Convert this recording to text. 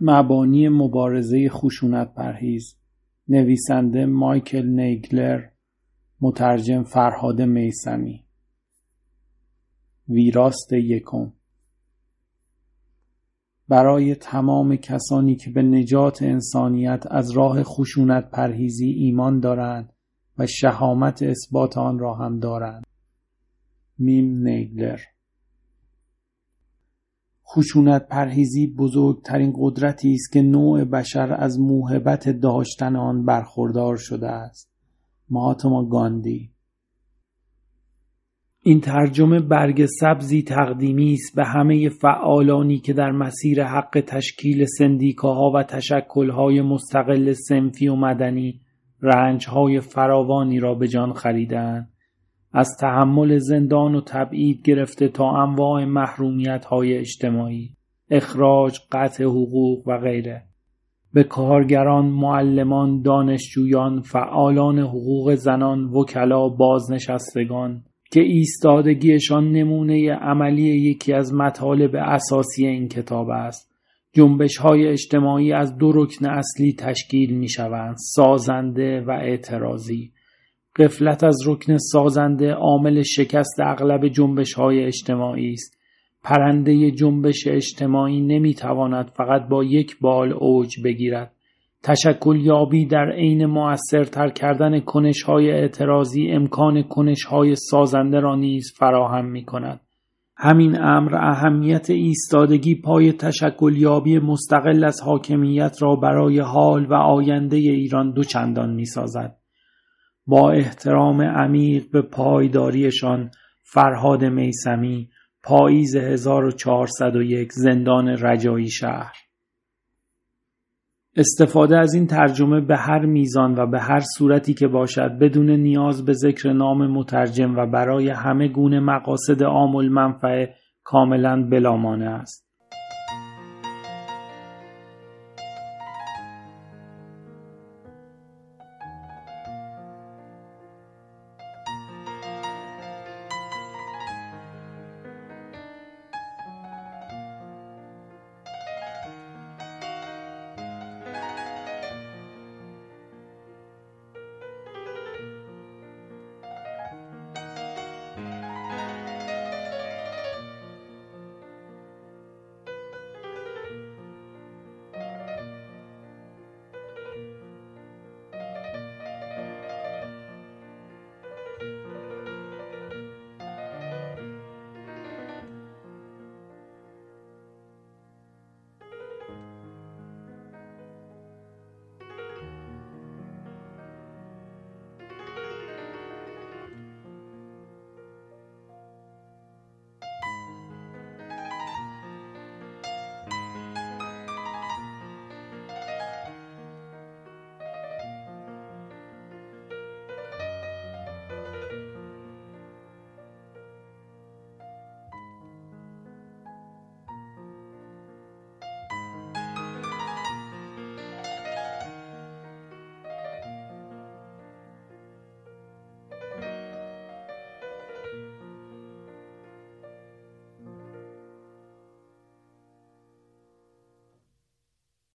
مبانی مبارزه خشونت پرهیز، نویسنده مایکل نیگلر، مترجم فرهاد میثمی. ویراست یکم. برای تمام کسانی که به نجات انسانیت از راه خشونت پرهیزی ایمان دارند و شهامت اثبات آن را هم دارند. میم نیگلر. خشونت پرهیزی بزرگترین قدرتی است که نوع بشر از موهبت داشتن آن برخوردار شده است. مهاتما گاندی. این ترجمه برگ سبزی تقدیمی است به همه فعالانی که در مسیر حق تشکیل سندیکاها و تشکل‌های مستقل صنفی و مدنی رنج‌های فراوانی را به جان خریدند، از تحمل زندان و تبعید گرفته تا انواع محرومیت‌های اجتماعی، اخراج، قطع حقوق و غیره. به کارگران، معلمان، دانشجویان، فعالان حقوق زنان، وکلا، بازنشستگان که ایستادگیشان نمونه عملی یکی از مطالب اساسی این کتاب است. جنبش‌های اجتماعی از دو رکن اصلی تشکیل می‌شوند: سازنده و اعتراضی. غفلت از رکن سازنده عامل شکست اغلب جنبش‌های اجتماعی است. پرنده جنبش اجتماعی نمی‌تواند فقط با یک بال اوج بگیرد. تشکلیابی در عین مؤثرتر کردن کنش‌های اعتراضی امکان کنش‌های سازنده را نیز فراهم می‌کند. همین امر اهمیت ایستادگی پای تشکلیابی مستقل از حاکمیت را برای حال و آینده ایران دوچندان می‌سازد. با احترام عمیق به پایداریشان، فرهاد میثمی، پاییز 1401، زندان رجایی شهر. استفاده از این ترجمه به هر میزان و به هر صورتی که باشد، بدون نیاز به ذکر نام مترجم و برای همه گونه مقاصد عام المنفعه، کاملا بلامانع است.